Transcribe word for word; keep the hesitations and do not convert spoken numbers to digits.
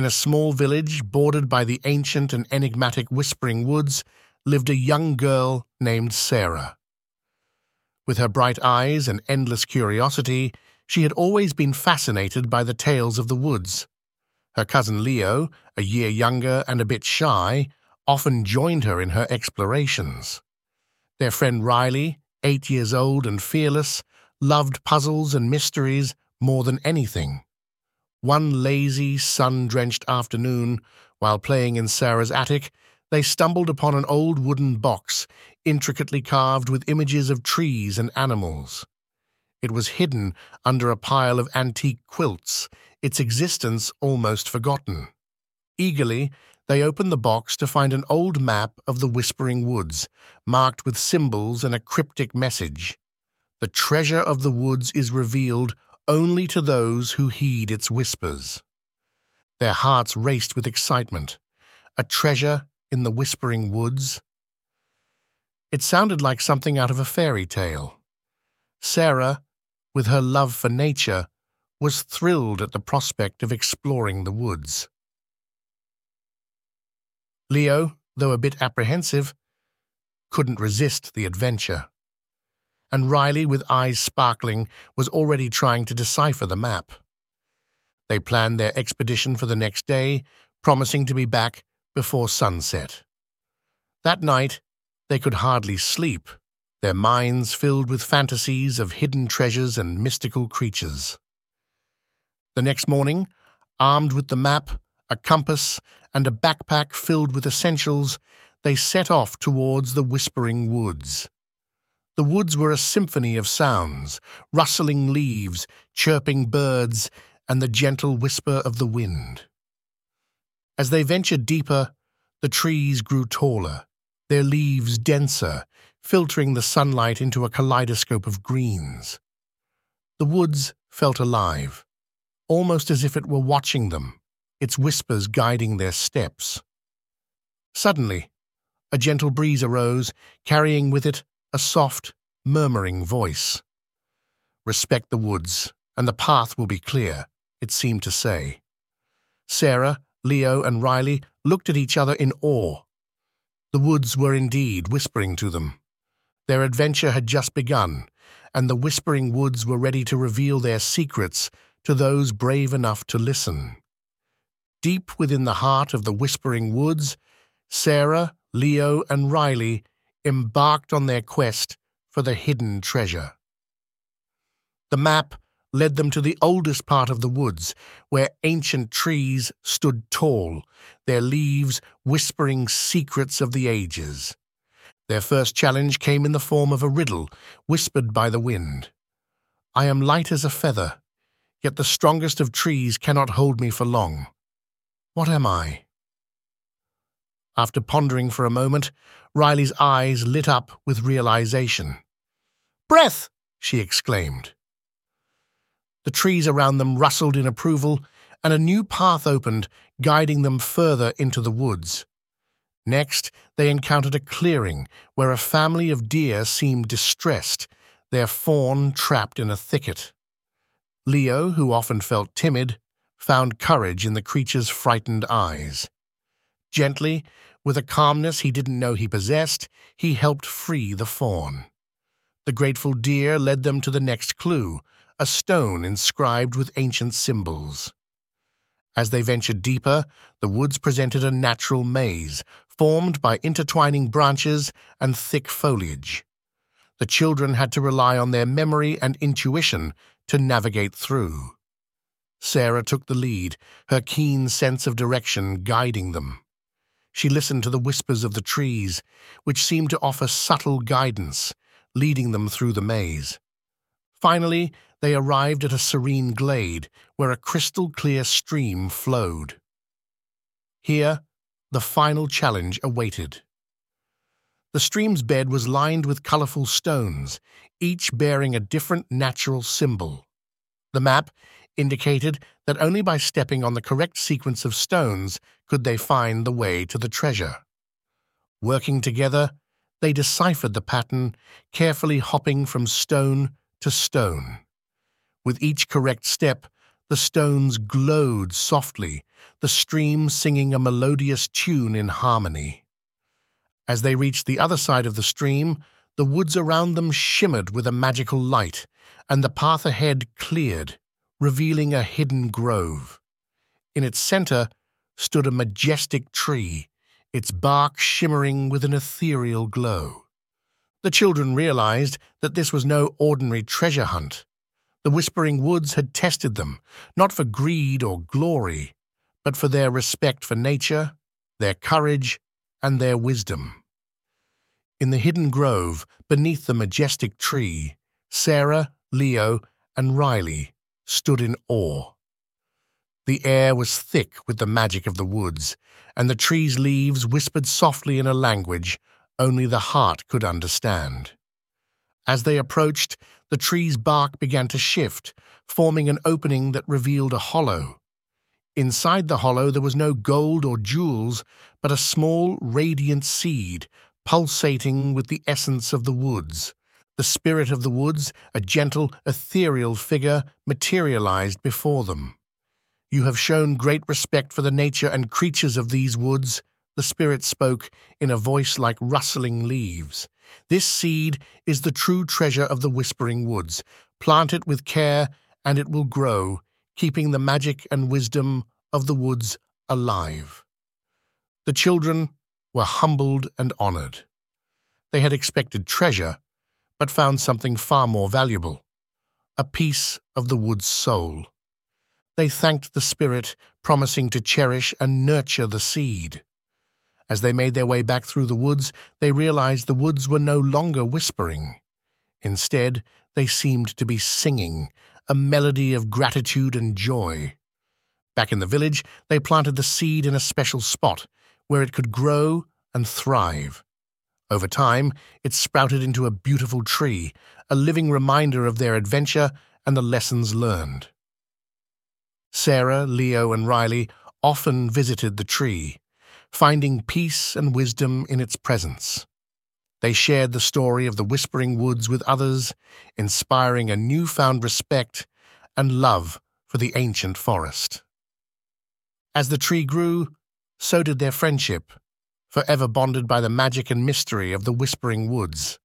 In a small village bordered by the ancient and enigmatic Whispering Woods lived a young girl named Sarah. With her bright eyes and endless curiosity, she had always been fascinated by the tales of the woods. Her cousin Leo, a year younger and a bit shy, often joined her in her explorations. Their friend Riley, eight years old and fearless, loved puzzles and mysteries more than anything. One lazy, sun-drenched afternoon, while playing in Sarah's attic, they stumbled upon an old wooden box, intricately carved with images of trees and animals. It was hidden under a pile of antique quilts, its existence almost forgotten. Eagerly, they opened the box to find an old map of the Whispering Woods, marked with symbols and a cryptic message. The treasure of the woods is revealed only to those who heed its whispers. Their hearts raced with excitement. A treasure in the Whispering Woods? It sounded like something out of a fairy tale. Sarah, with her love for nature, was thrilled at the prospect of exploring the woods. Leo, though a bit apprehensive, couldn't resist the adventure. And Riley, with eyes sparkling, was already trying to decipher the map. They planned their expedition for the next day, promising to be back before sunset. That night, they could hardly sleep, their minds filled with fantasies of hidden treasures and mystical creatures. The next morning, armed with the map, a compass, and a backpack filled with essentials, they set off towards the Whispering Woods. The woods were a symphony of sounds, rustling leaves, chirping birds, and the gentle whisper of the wind. As they ventured deeper, the trees grew taller, their leaves denser, filtering the sunlight into a kaleidoscope of greens. The woods felt alive, almost as if it were watching them, its whispers guiding their steps. Suddenly, a gentle breeze arose, carrying with it a soft, murmuring voice. "Respect the woods, and the path will be clear," it seemed to say. Sarah, Leo, and Riley looked at each other in awe. The woods were indeed whispering to them. Their adventure had just begun, and the Whispering Woods were ready to reveal their secrets to those brave enough to listen. Deep within the heart of the Whispering Woods, Sarah, Leo, and Riley embarked on their quest for the hidden treasure. The map led them to the oldest part of the woods, where ancient trees stood tall, their leaves whispering secrets of the ages. Their first challenge came in the form of a riddle, whispered by the wind. "I am light as a feather, yet the strongest of trees cannot hold me for long. What am I?" After pondering for a moment, Riley's eyes lit up with realization. "Breath!" she exclaimed. The trees around them rustled in approval, and a new path opened, guiding them further into the woods. Next, they encountered a clearing where a family of deer seemed distressed, their fawn trapped in a thicket. Leo, who often felt timid, found courage in the creature's frightened eyes. Gently, with a calmness he didn't know he possessed, he helped free the fawn. The grateful deer led them to the next clue, a stone inscribed with ancient symbols. As they ventured deeper, the woods presented a natural maze, formed by intertwining branches and thick foliage. The children had to rely on their memory and intuition to navigate through. Sarah took the lead, her keen sense of direction guiding them. She listened to the whispers of the trees, which seemed to offer subtle guidance, leading them through the maze. Finally, they arrived at a serene glade where a crystal-clear stream flowed. Here, the final challenge awaited. The stream's bed was lined with colorful stones, each bearing a different natural symbol. The map indicated that only by stepping on the correct sequence of stones could they find the way to the treasure. Working together, they deciphered the pattern, carefully hopping from stone to stone. With each correct step, The stones glowed softly, the stream singing a melodious tune in harmony. As they reached the other side of the stream, the woods around them shimmered with a magical light, and the path ahead cleared, revealing a hidden grove. In its center stood a majestic tree, its bark shimmering with an ethereal glow. The children realized that this was no ordinary treasure hunt. The Whispering Woods had tested them, not for greed or glory, but for their respect for nature, their courage, and their wisdom. In the hidden grove, beneath the majestic tree, Sarah, Leo, and Riley stood in awe. The air was thick with the magic of the woods, and the tree's leaves whispered softly in a language only the heart could understand. As they approached, the tree's bark began to shift, forming an opening that revealed a hollow. Inside the hollow there was no gold or jewels, but a small, radiant seed, pulsating with the essence of the woods. The spirit of the woods, a gentle, ethereal figure, materialized before them. "You have shown great respect for the nature and creatures of these woods," the spirit spoke in a voice like rustling leaves. "This seed is the true treasure of the Whispering Woods. Plant it with care, and it will grow, keeping the magic and wisdom of the woods alive." The children were humbled and honored. They had expected treasure, but found something far more valuable: a piece of the wood's soul. They thanked the spirit, promising to cherish and nurture the seed. As they made their way back through the woods, they realized the woods were no longer whispering. Instead, they seemed to be singing, a melody of gratitude and joy. Back in the village, they planted the seed in a special spot, where it could grow and thrive. Over time, it sprouted into a beautiful tree, a living reminder of their adventure and the lessons learned. Sarah, Leo, and Riley often visited the tree, finding peace and wisdom in its presence. They shared the story of the Whispering Woods with others, inspiring a newfound respect and love for the ancient forest. As the tree grew, so did their friendship, forever bonded by the magic and mystery of the Whispering Woods.